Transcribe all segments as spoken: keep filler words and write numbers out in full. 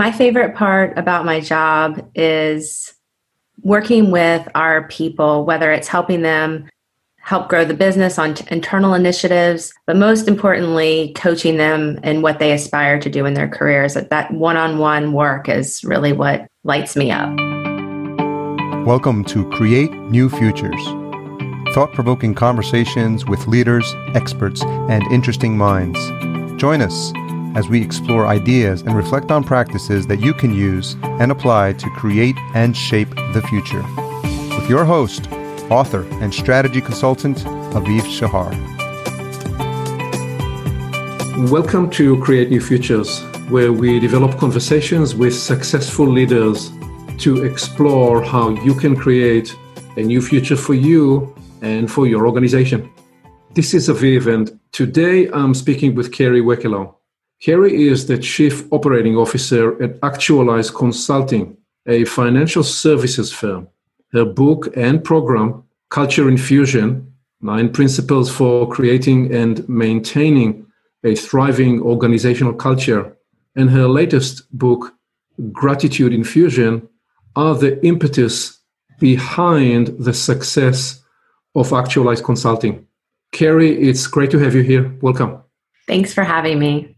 My favorite part about my job is working with our people, whether it's helping them help grow the business on t- internal initiatives, but most importantly, coaching them in what they aspire to do in their careers. That, that one-on-one work is really what lights me up. Welcome to Create New Futures, thought-provoking conversations with leaders, experts, and interesting minds. Join us as we explore ideas and reflect on practices that you can use and apply to create and shape the future. With your host, author and strategy consultant, Aviv Shahar. Welcome to Create New Futures, where we develop conversations with successful leaders to explore how you can create a new future for you and for your organization. This is Aviv, and today I'm speaking with Kerry Wekelow. Kerry is the Chief Operating Officer at Actualize Consulting, a financial services firm. Her book and program, Culture Infusion, Nine Principles for Creating and Maintaining a Thriving Organizational Culture, and her latest book, Gratitude Infusion, are the impetus behind the success of Actualize Consulting. Kerry, it's great to have you here. Welcome. Thanks for having me.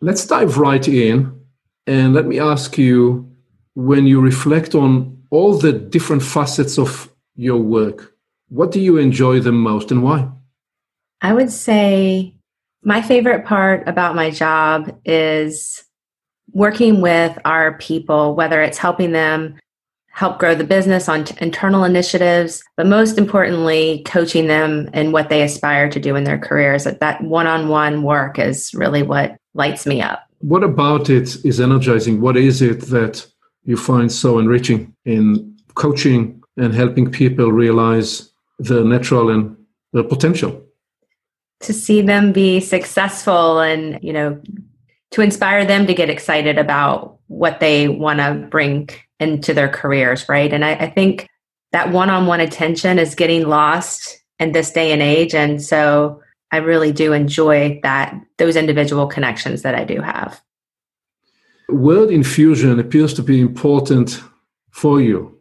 Let's dive right in, and let me ask you, when you reflect on all the different facets of your work, what do you enjoy the most and why? I would say my favorite part about my job is working with our people, whether it's helping them help grow the business on t- internal initiatives, but most importantly, coaching them in what they aspire to do in their careers. That, that one-on-one work is really what lights me up. What about it is energizing? What is it that you find so enriching in coaching and helping people realize their natural and their potential? To see them be successful and, you know, to inspire them to get excited about what they want to bring into their careers, right? And I, I think that one-on-one attention is getting lost in this day and age. And so I really do enjoy that, those individual connections that I do have. Word infusion appears to be important for you.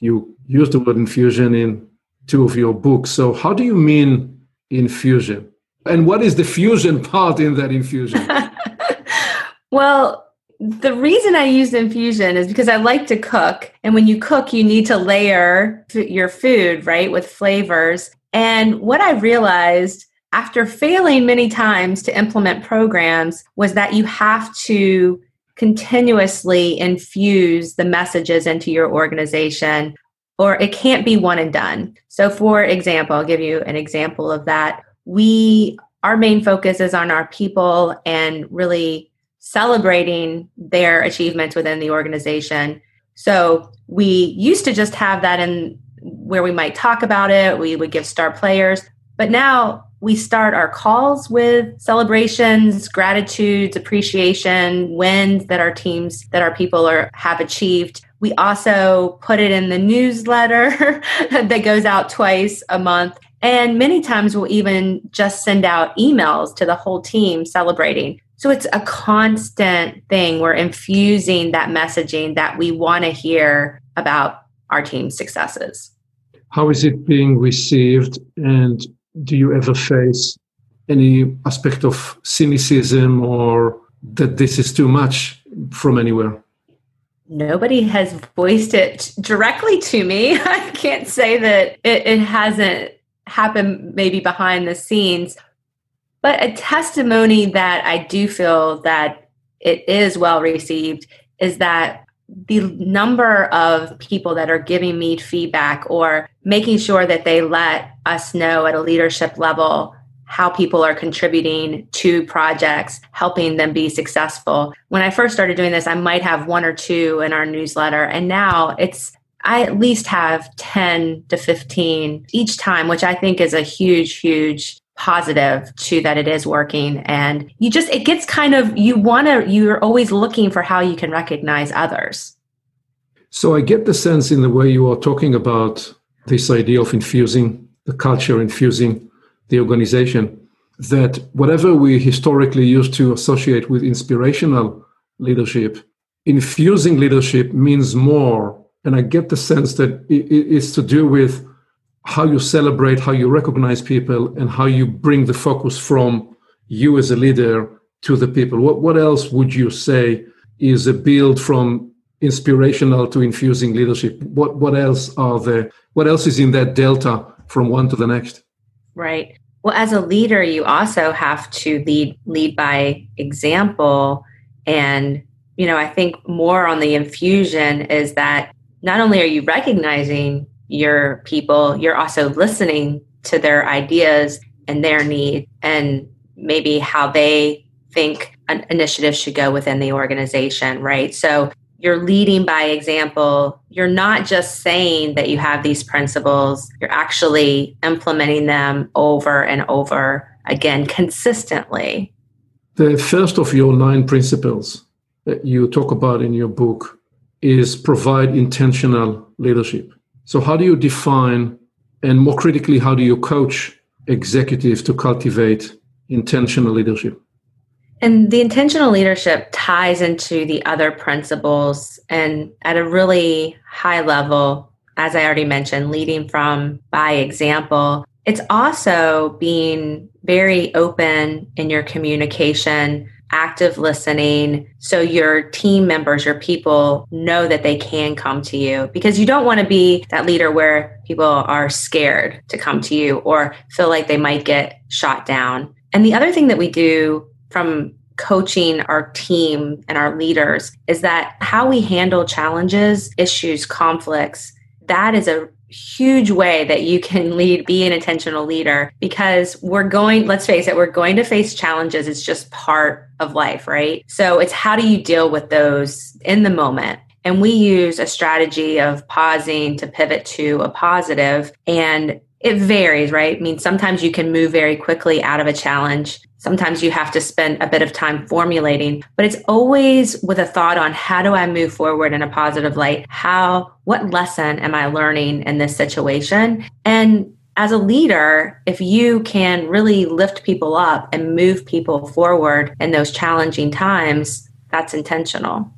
You use the word infusion in two of your books. So how do you mean infusion? And what is the fusion part in that infusion? Well, the reason I use infusion is because I like to cook. And when you cook, you need to layer your food, right, with flavors. And what I realized after failing many times to implement programs was that you have to continuously infuse the messages into your organization, or it can't be one and done. So for example, I'll give you an example of that. We, our main focus is on our people and really celebrating their achievements within the organization. So we used to just have that in where we might talk about it. We would give star players, but now we start our calls with celebrations, gratitudes, appreciation, wins that our teams, that our people are have achieved. We also put it in the newsletter that goes out twice a month. And many times we'll even just send out emails to the whole team celebrating. So it's a constant thing. We're infusing that messaging that we want to hear about our team's successes. How is it being received, and do you ever face any aspect of cynicism or that this is too much from anywhere? Nobody has voiced it directly to me. I can't say that it, it hasn't happened maybe behind the scenes, but a testimony that I do feel that it is well received is that the number of people that are giving me feedback or making sure that they let us know at a leadership level how people are contributing to projects, helping them be successful. When I first started doing this, I might have one or two in our newsletter. And now it's, I at least have ten to fifteen each time, which I think is a huge, huge positive to that it is working. And you just, it gets kind of, you want to, you're always looking for how you can recognize others. So I get the sense in the way you are talking about this idea of infusing the culture, infusing the organization, that whatever we historically used to associate with inspirational leadership infusing leadership means more, and I get the sense that it's to do with how you celebrate, how you recognize people, and how you bring the focus from you as a leader to the people. What, what else would you say is a build from inspirational to infusing leadership? What what else are there? What else is in that delta from one to the next? Right. Well, as a leader, you also have to lead lead by example. And, you know, I think more on the infusion is that not only are you recognizing your people, you're also listening to their ideas and their needs and maybe how they think an initiative should go within the organization, right? So you're leading by example. You're not just saying that you have these principles. You're actually implementing them over and over again, consistently. The first of your nine principles that you talk about in your book is provide intentional leadership. So how do you define, and more critically, how do you coach executives to cultivate intentional leadership? And the intentional leadership ties into the other principles, and at a really high level, as I already mentioned, leading from by example. It's also being very open in your communication, active listening, so your team members, your people know that they can come to you, because you don't want to be that leader where people are scared to come to you or feel like they might get shot down. And the other thing that we do from coaching our team and our leaders is that how we handle challenges, issues, conflicts, that is a huge way that you can lead, be an intentional leader, because we're going, let's face it, we're going to face challenges. It's just part of life, right? So it's how do you deal with those in the moment? And we use a strategy of pausing to pivot to a positive, and it varies, right? I mean, sometimes you can move very quickly out of a challenge. Sometimes you have to spend a bit of time formulating, but it's always with a thought on how do I move forward in a positive light? How, what lesson am I learning in this situation? And as a leader, if you can really lift people up and move people forward in those challenging times, that's intentional.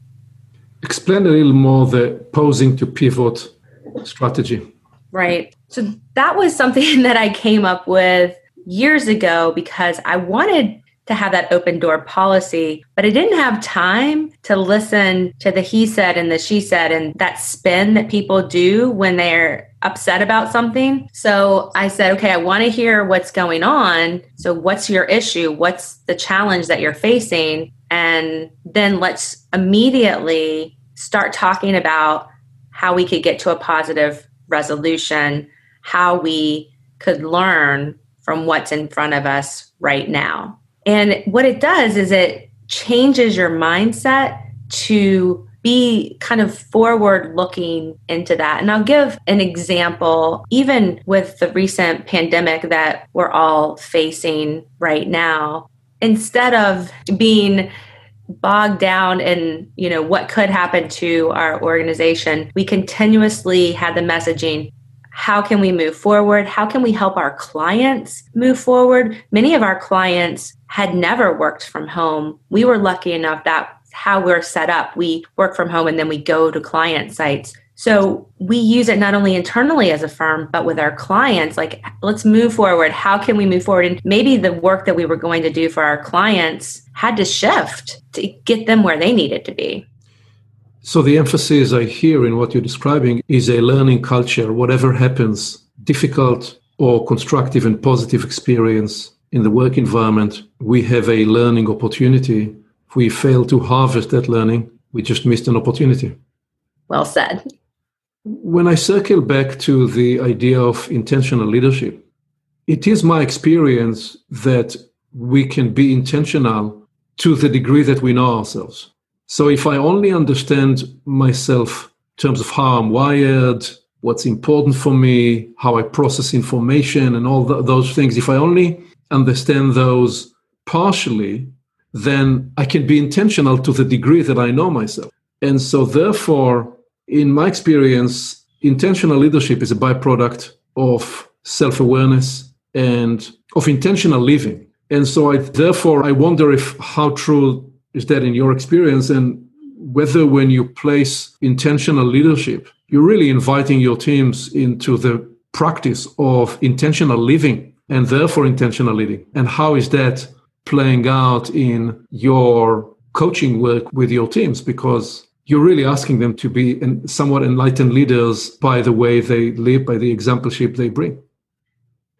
Explain a little more the pausing to pivot strategy. Right. So that was something that I came up with years ago because I wanted to have that open door policy, but I didn't have time to listen to the he said and the she said and that spin that people do when they're upset about something. So I said, okay, I want to hear what's going on. So what's your issue? What's the challenge that you're facing? And then let's immediately start talking about how we could get to a positive resolution, how we could learn from what's in front of us right now. And what it does is it changes your mindset to be kind of forward looking into that. And I'll give an example, even with the recent pandemic that we're all facing right now, instead of being bogged down in, you know, what could happen to our organization, we continuously had the messaging, how can we move forward? How can we help our clients move forward? Many of our clients had never worked from home. We were lucky enough that how we're set up, we work from home and then we go to client sites. So we use it not only internally as a firm, but with our clients, like, let's move forward. How can we move forward? And maybe the work that we were going to do for our clients had to shift to get them where they needed to be. So the emphasis I hear in what you're describing is a learning culture. Whatever happens, difficult or constructive and positive experience in the work environment, we have a learning opportunity. If we fail to harvest that learning, we just missed an opportunity. Well said. When I circle back to the idea of intentional leadership, it is my experience that we can be intentional to the degree that we know ourselves. So if I only understand myself in terms of how I'm wired, what's important for me, how I process information and all th- those things, if I only understand those partially, then I can be intentional to the degree that I know myself. And so therefore, in my experience, intentional leadership is a byproduct of self-awareness and of intentional living. And so I, therefore, I wonder if how true is that in your experience, and whether when you place intentional leadership, you're really inviting your teams into the practice of intentional living and therefore intentional leading. And how is that playing out in your coaching work with your teams? Because you're really asking them to be somewhat enlightened leaders by the way they live, by the exampleship they bring.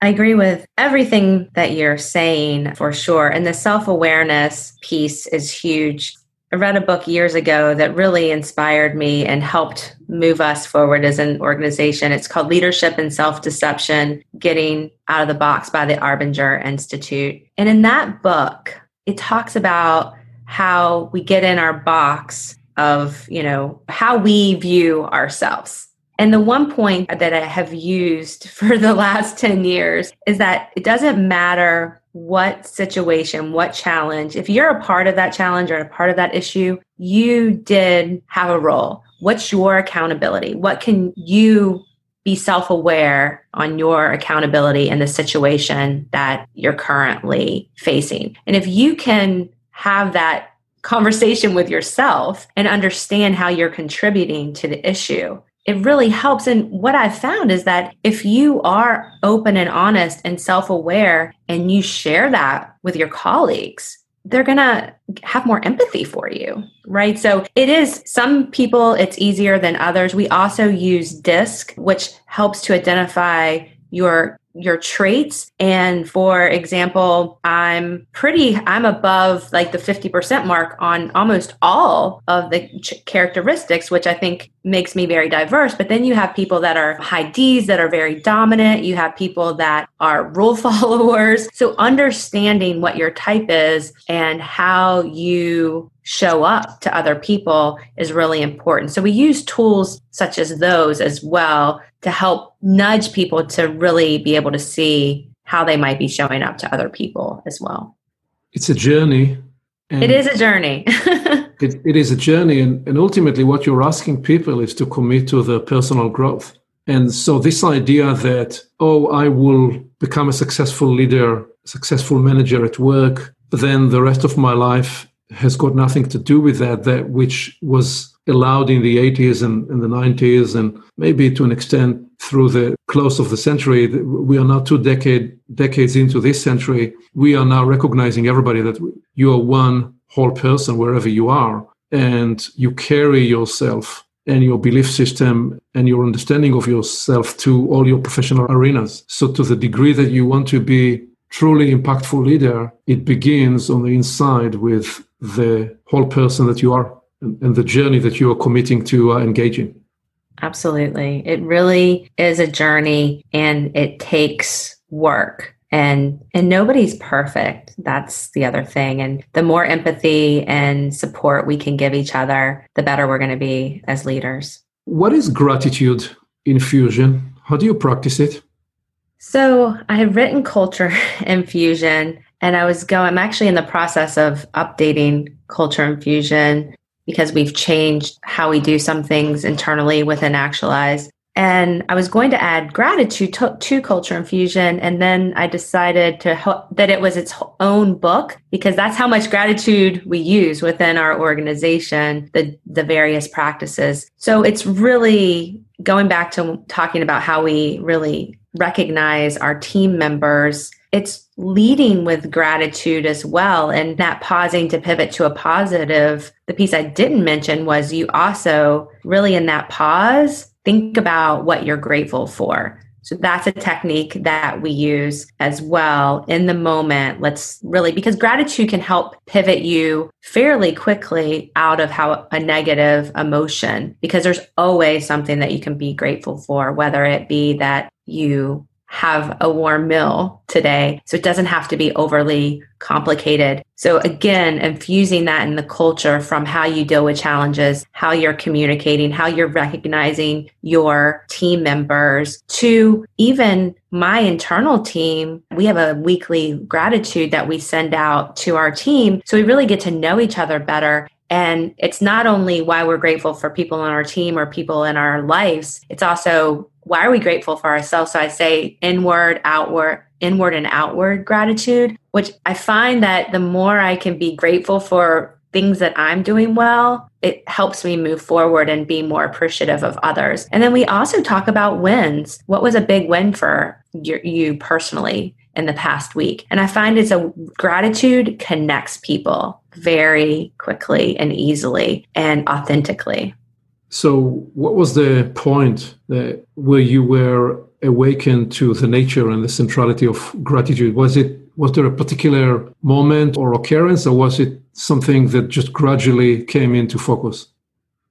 I agree with everything that you're saying for sure. And the self-awareness piece is huge. I read a book years ago that really inspired me and helped move us forward as an organization. It's called Leadership and Self-Deception, Getting Out of the Box by the Arbinger Institute. And in that book, it talks about how we get in our box of, you know, how we view ourselves. And the one point that I have used for the last ten years is that it doesn't matter what situation, what challenge, if you're a part of that challenge or a part of that issue, you did have a role. What's your accountability? What can you be self-aware on your accountability in the situation that you're currently facing? And if you can have that conversation with yourself and understand how you're contributing to the issue, it really helps. And what I've found is that if you are open and honest and self-aware and you share that with your colleagues, they're going to have more empathy for you, right? So it is, some people, it's easier than others. We also use D I S C, which helps to identify your your traits. And for example, I'm pretty, I'm above like the fifty percent mark on almost all of the ch- characteristics, which I think makes me very diverse. But then you have people that are high Ds that are very dominant. You have people that are rule followers. So understanding what your type is and how you show up to other people is really important. So we use tools such as those as well to help nudge people to really be able to see how they might be showing up to other people as well. It's a journey. It is a journey. it, it is a journey. And, and ultimately what you're asking people is to commit to their personal growth. And so this idea that, oh, I will become a successful leader, successful manager at work, then the rest of my life has got nothing to do with that, that which was allowed in the eighties and in the nineties, and maybe to an extent through the close of the century. We are now two decade, decades into this century. We are now recognizing, everybody, that you are one whole person wherever you are, and you carry yourself and your belief system and your understanding of yourself to all your professional arenas. So to the degree that you want to be truly impactful leader, it begins on the inside with the whole person that you are and the journey that you are committing to uh, engage in. Absolutely. It really is a journey, and it takes work, and, and nobody's perfect. That's the other thing. And the more empathy and support we can give each other, the better we're going to be as leaders. What is gratitude infusion? How do you practice it? So I have written Culture Infusion, and I was going, I'm actually in the process of updating Culture Infusion because we've changed how we do some things internally within Actualize. And I was going to add gratitude to, to Culture Infusion, and then I decided to ho- that it was its own book, because that's how much gratitude we use within our organization, the, the various practices. So it's really going back to talking about how we really recognize our team members. It's leading with gratitude as well, and that pausing to pivot to a positive. The piece I didn't mention was you also really, in that pause, think about what you're grateful for. So that's a technique that we use as well in the moment. Let's really, because gratitude can help pivot you fairly quickly out of how a negative emotion, because there's always something that you can be grateful for, whether it be that you have a warm meal today. So it doesn't have to be overly complicated. So again, infusing that in the culture from how you deal with challenges, how you're communicating, how you're recognizing your team members, to even my internal team. We have a weekly gratitude that we send out to our team. So we really get to know each other better. And it's not only why we're grateful for people on our team or people in our lives, it's also why are we grateful for ourselves? So I say inward, outward, inward and outward gratitude, which I find that the more I can be grateful for things that I'm doing well, it helps me move forward and be more appreciative of others. And then we also talk about wins. What was a big win for your, you personally in the past week? And I find it's a gratitude connects people very quickly and easily and authentically. So what was the point that, where you were awakened to the nature and the centrality of gratitude? Was it was there a particular moment or occurrence, or was it something that just gradually came into focus?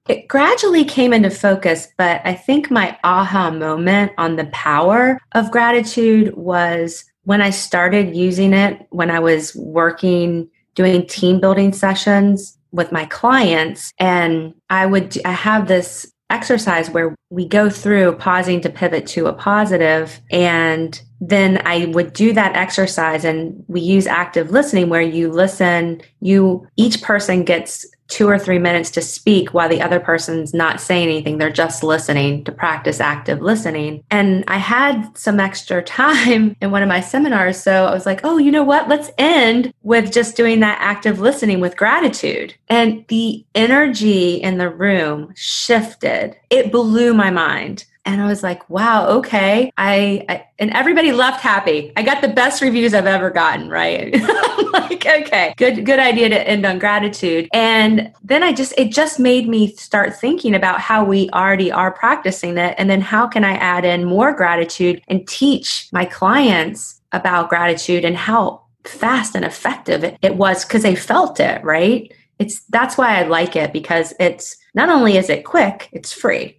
It gradually came into focus, but I think my aha moment on the power of gratitude was when I started using it when I was working, doing team building sessions with my clients. And I would I have this exercise where we go through pausing to pivot to a positive. And then I would do that exercise, and we use active listening where you listen, you each person gets two or three minutes to speak while the other person's not saying anything. They're just listening to practice active listening. And I had some extra time in one of my seminars. So I was like, oh, you know what? Let's end with just doing that active listening with gratitude. And the energy in the room shifted. It blew my mind. And I was like, wow, okay. I, I and everybody left happy. I got the best reviews I've ever gotten, right? I'm like, okay, good, good idea to end on gratitude. And then I just, it just made me start thinking about how we already are practicing it. And then how can I add in more gratitude and teach my clients about gratitude and how fast and effective it, it was, because they felt it, right? It's, that's why I like it, because it's not only is it quick, it's free.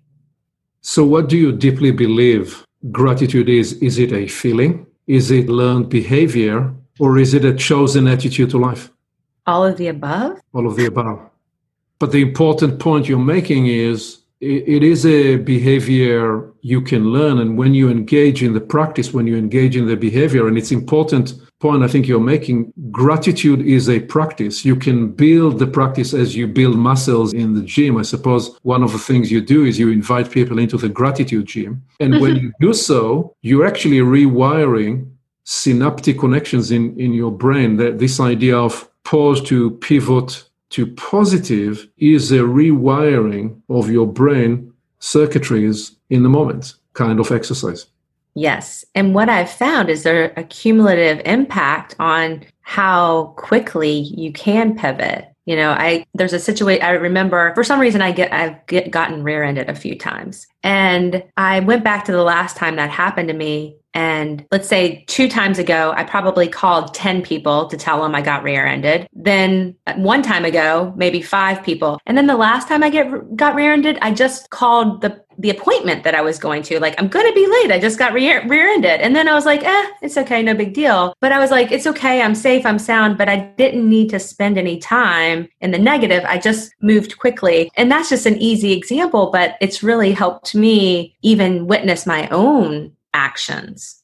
So what do you deeply believe gratitude is? Is it a feeling? Is it learned behavior? Or is it a chosen attitude to life? All of the above? All of the above. But the important point you're making is it is a behavior you can learn. And when you engage in the practice, when you engage in the behavior, and it's an important point I think you're making, gratitude is a practice. You can build the practice as you build muscles in the gym. I suppose one of the things you do is you invite people into the gratitude gym. And when you do so, you're actually rewiring synaptic connections in, in your brain. That this idea of pause to pivot to positive is a rewiring of your brain circuitries in the moment kind of exercise. Yes. And what I've found is there a cumulative impact on how quickly you can pivot. You know, I there's a situation, I remember for some reason I get, I've get, gotten rear-ended a few times. And I went back to the last time that happened to me. And let's say two times ago, I probably called ten people to tell them I got rear-ended. Then one time ago, maybe five people. And then the last time I get got rear-ended, I just called the the appointment that I was going to. Like, I'm going to be late. I just got rear- rear-ended. And then I was like, eh, it's okay. No big deal. But I was like, it's okay. I'm safe. I'm sound. But I didn't need to spend any time in the negative. I just moved quickly. And that's just an easy example, but it's really helped me even witness my own actions.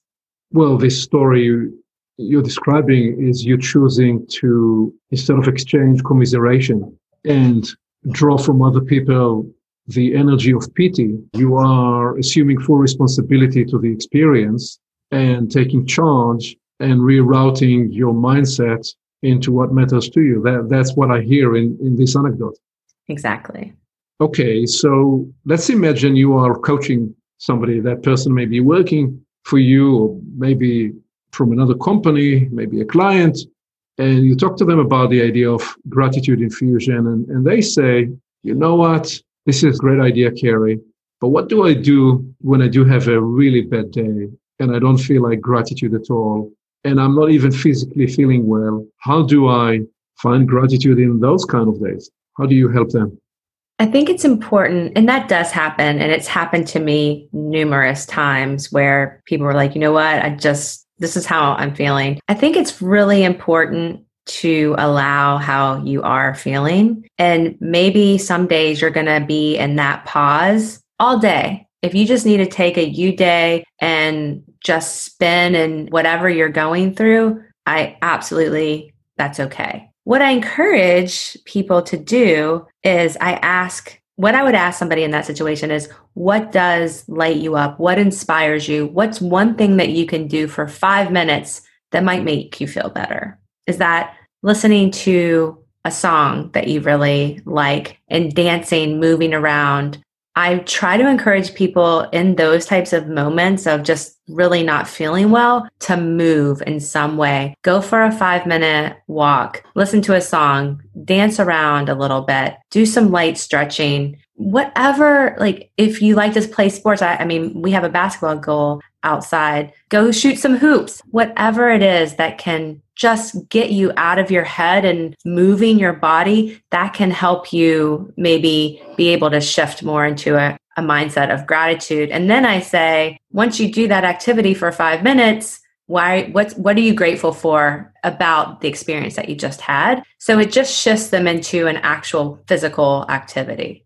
Well, this story you're describing is you choosing to, instead of exchange commiseration and draw from other people the energy of pity, you are assuming full responsibility to the experience and taking charge and rerouting your mindset into what matters to you. That, that's what I hear in, in this anecdote. Exactly. Okay, so let's imagine you are coaching somebody. That person may be working for you, or maybe from another company, maybe a client, and you talk to them about the idea of gratitude infusion, and, and they say, you know what, this is a great idea, Kerry, but what do I do when I do have a really bad day and I don't feel like gratitude at all, and I'm not even physically feeling well? How do I find gratitude in those kind of days? How do you help them? I think it's important, and that does happen, and it's happened to me numerous times where people were like, you know what, I just, this is how I'm feeling. I think it's really important to allow how you are feeling, and maybe some days you're going to be in that pause all day. If you just need to take a you day and just spin in whatever you're going through, I absolutely, that's okay. What I encourage people to do is I ask, what I would ask somebody in that situation is, what does light you up? What inspires you? What's one thing that you can do for five minutes that might make you feel better? Is that listening to a song that you really like, and dancing, moving around. I try to encourage people in those types of moments of just really not feeling well to move in some way. Go for a five minute walk, listen to a song, dance around a little bit, do some light stretching, whatever. Like if you like to play sports, I, I mean, we have a basketball goal outside, go shoot some hoops, whatever it is that can just get you out of your head and moving your body, that can help you maybe be able to shift more into a, a mindset of gratitude. And then I say, once you do that activity for five minutes, why? What's, what are you grateful for about the experience that you just had? So it just shifts them into an actual physical activity.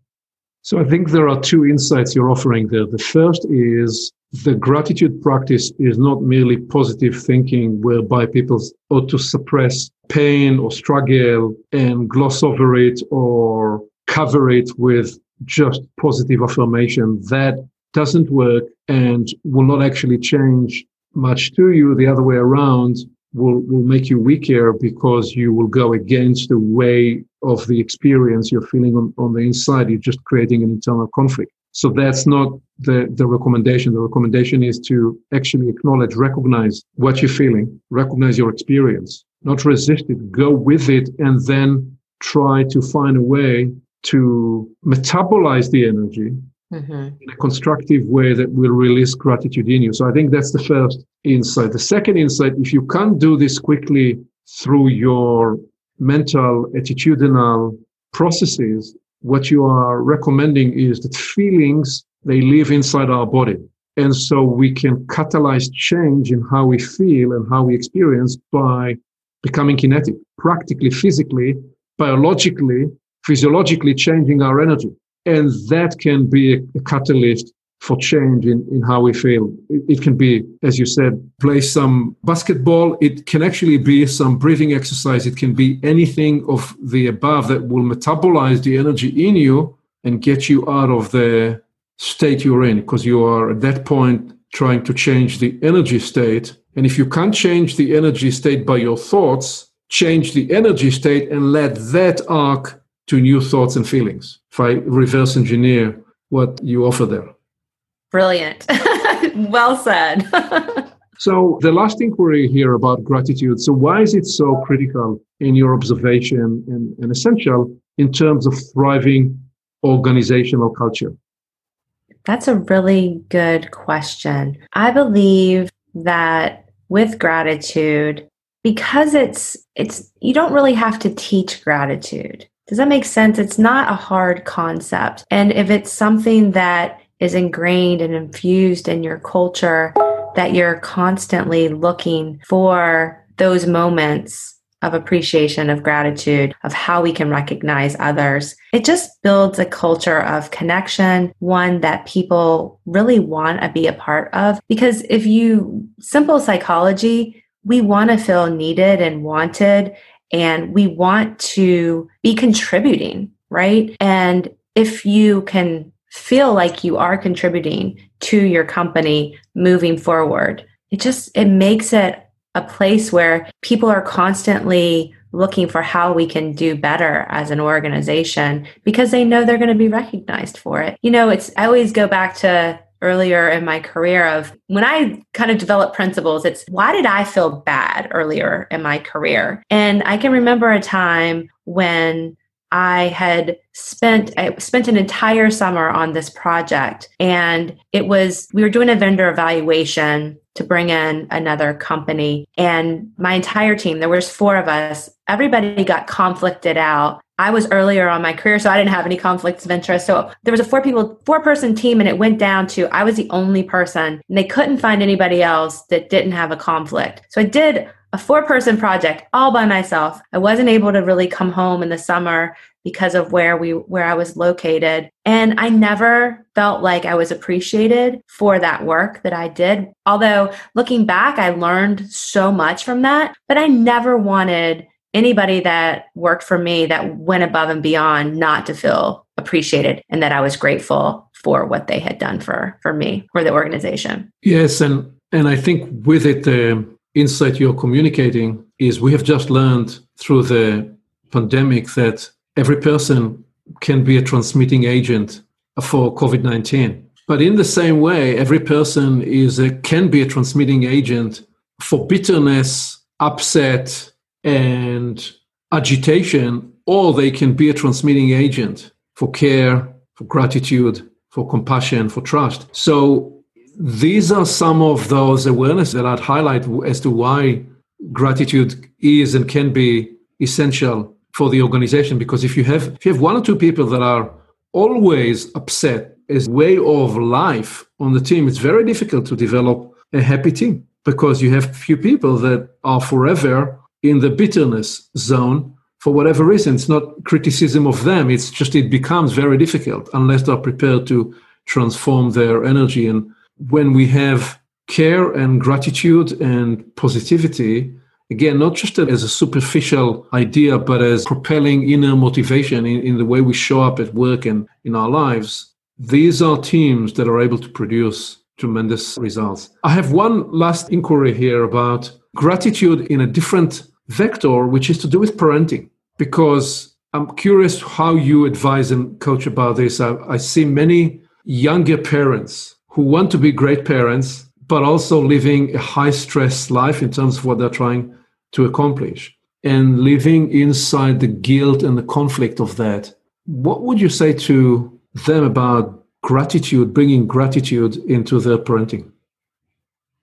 So I think there are two insights you're offering there. The first is the gratitude practice is not merely positive thinking whereby people ought to suppress pain or struggle and gloss over it or cover it with just positive affirmation. That doesn't work and will not actually change much to you. The other way around will, will make you weaker because you will go against the way of the experience you're feeling on, on the inside. You're just creating an internal conflict. So that's not the, the recommendation. The recommendation is to actually acknowledge, recognize what you're feeling, recognize your experience, not resist it, go with it, and then try to find a way to metabolize the energy mm-hmm. in a constructive way that will release gratitude in you. So I think that's the first insight. The second insight, if you can't do this quickly through your mental, attitudinal processes, what you are recommending is that feelings, they live inside our body. And so we can catalyze change in how we feel and how we experience by becoming kinetic, practically, physically, biologically, physiologically changing our energy. And that can be a catalyst for change in, in how we feel. It, it can be, as you said, play some basketball. It can actually be some breathing exercise. It can be anything of the above that will metabolize the energy in you and get you out of the state you're in, because you are at that point trying to change the energy state. And if you can't change the energy state by your thoughts, change the energy state and let that arc to new thoughts and feelings. If I reverse engineer what you offer there. Brilliant. Well said. So the last inquiry here about gratitude. So why is it so critical in your observation and, and essential in terms of thriving organizational culture? That's a really good question. I believe that with gratitude, because it's it's you don't really have to teach gratitude. Does that make sense? It's not a hard concept. And if it's something that is ingrained and infused in your culture, that you're constantly looking for those moments of appreciation, of gratitude, of how we can recognize others. It just builds a culture of connection, one that people really want to be a part of. Because if you, simple psychology, we want to feel needed and wanted, and we want to be contributing, right? And if you can feel like you are contributing to your company moving forward, It just, it makes it a place where people are constantly looking for how we can do better as an organization, because they know they're going to be recognized for it. You know, it's, I always go back to earlier in my career of when I kind of developed principles, it's why did I feel bad earlier in my career? And I can remember a time when I had spent I spent an entire summer on this project, and it was, we were doing a vendor evaluation to bring in another company, and my entire team, there was four of us, everybody got conflicted out. I was earlier on my career, so I didn't have any conflicts of interest. So there was a four people, four person team, and it went down to I was the only person, and they couldn't find anybody else that didn't have a conflict. So I did a four-person project all by myself. I wasn't able to really come home in the summer because of where we where I was located. And I never felt like I was appreciated for that work that I did. Although looking back, I learned so much from that, but I never wanted anybody that worked for me that went above and beyond not to feel appreciated and that I was grateful for what they had done for, for me or the organization. Yes, and, and I think with it, um... insight you're communicating is we have just learned through the pandemic that every person can be a transmitting agent for COVID nineteen. But in the same way, every person is a, can be a transmitting agent for bitterness, upset, and agitation, or they can be a transmitting agent for care, for gratitude, for compassion, for trust. So these are some of those awareness that I'd highlight as to why gratitude is and can be essential for the organization. Because if you have if you have one or two people that are always upset as way of life on the team, it's very difficult to develop a happy team, because you have few people that are forever in the bitterness zone for whatever reason. It's not criticism of them. It's just it becomes very difficult unless they're prepared to transform their energy. And when we have care and gratitude and positivity, again, not just as a superficial idea, but as propelling inner motivation in, in the way we show up at work and in our lives, these are teams that are able to produce tremendous results. I have one last inquiry here about gratitude in a different vector, which is to do with parenting, because I'm curious how you advise and coach about this. I, I see many younger parents who want to be great parents, but also living a high-stress life in terms of what they're trying to accomplish and living inside the guilt and the conflict of that. What would you say to them about gratitude, bringing gratitude into their parenting?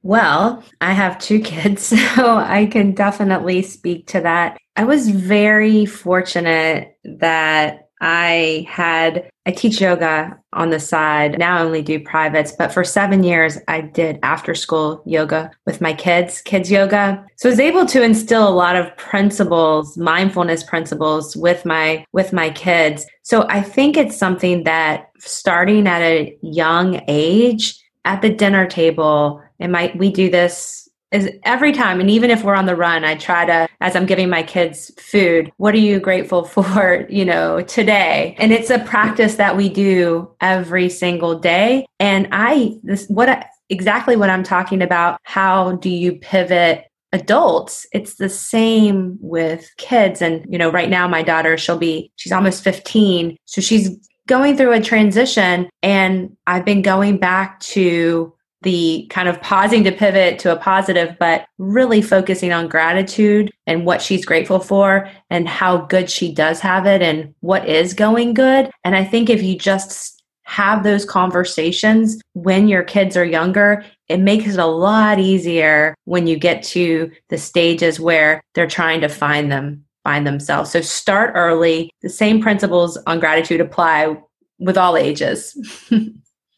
Well, I have two kids, so I can definitely speak to that. I was very fortunate that I had, I teach yoga on the side. Now I only do privates, but for seven years I did after school yoga with my kids, kids yoga. So I was able to instill a lot of principles, mindfulness principles with my, with my kids. So I think it's something that starting at a young age at the dinner table, and my, we do this is every time. And even if we're on the run, I try to, as I'm giving my kids food, what are you grateful for, you know, today? And it's a practice that we do every single day. And I, this, what, exactly what I'm talking about, how do you pivot adults? It's the same with kids. And, you know, right now my daughter, she'll be, she's almost fifteen. So she's going through a transition, and I've been going back to the kind of pausing to pivot to a positive, but really focusing on gratitude and what she's grateful for and how good she does have it and what is going good. And I think if you just have those conversations when your kids are younger, it makes it a lot easier when you get to the stages where they're trying to find them, find themselves. So start early. The same principles on gratitude apply with all ages.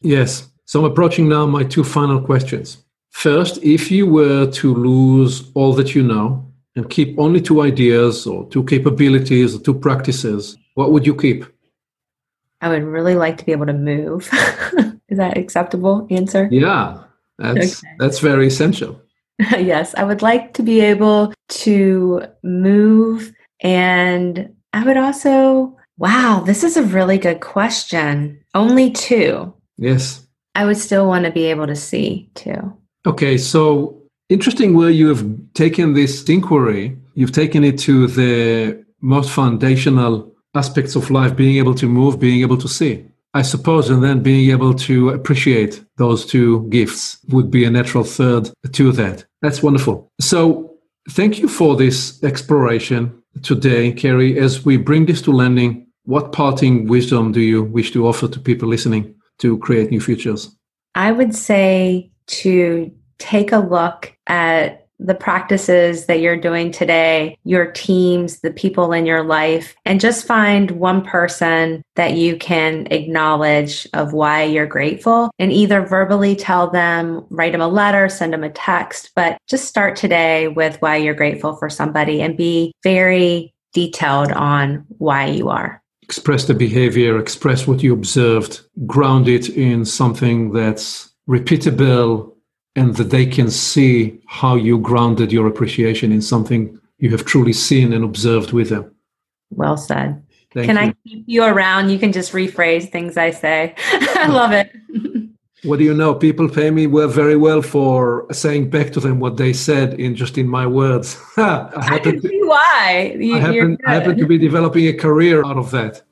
Yes. So I'm approaching now my two final questions. First, if you were to lose all that you know and keep only two ideas or two capabilities or two practices, what would you keep? I would really like to be able to move. Is that an acceptable answer? Yeah, that's okay. That's very essential. Yes, I would like to be able to move. And I would also, wow, this is a really good question. Only two. Yes. I would still want to be able to see too. Okay, so interesting where you have taken this inquiry. You've taken it to the most foundational aspects of life, being able to move, being able to see, I suppose, and then being able to appreciate those two gifts would be a natural third to that. That's wonderful. So thank you for this exploration today, Kerry. As we bring this to landing, what parting wisdom do you wish to offer to people listening to Create New Futures? I would say to take a look at the practices that you're doing today, your teams, the people in your life, and just find one person that you can acknowledge of why you're grateful and either verbally tell them, write them a letter, send them a text, but just start today with why you're grateful for somebody and be very detailed on why you are. Express the behavior, express what you observed, ground it in something that's repeatable and that they can see how you grounded your appreciation in something you have truly seen and observed with them. Well said. Thank can you. I keep you around? You can just rephrase things I say. I love it. What do you know? People pay me well, very well for saying back to them what they said in just in my words. I, I can see why. You, I, happen, I happen to be developing a career out of that.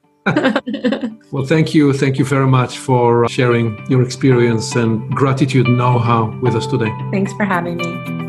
Well, thank you. Thank you very much for sharing your experience and gratitude know-how with us today. Thanks for having me.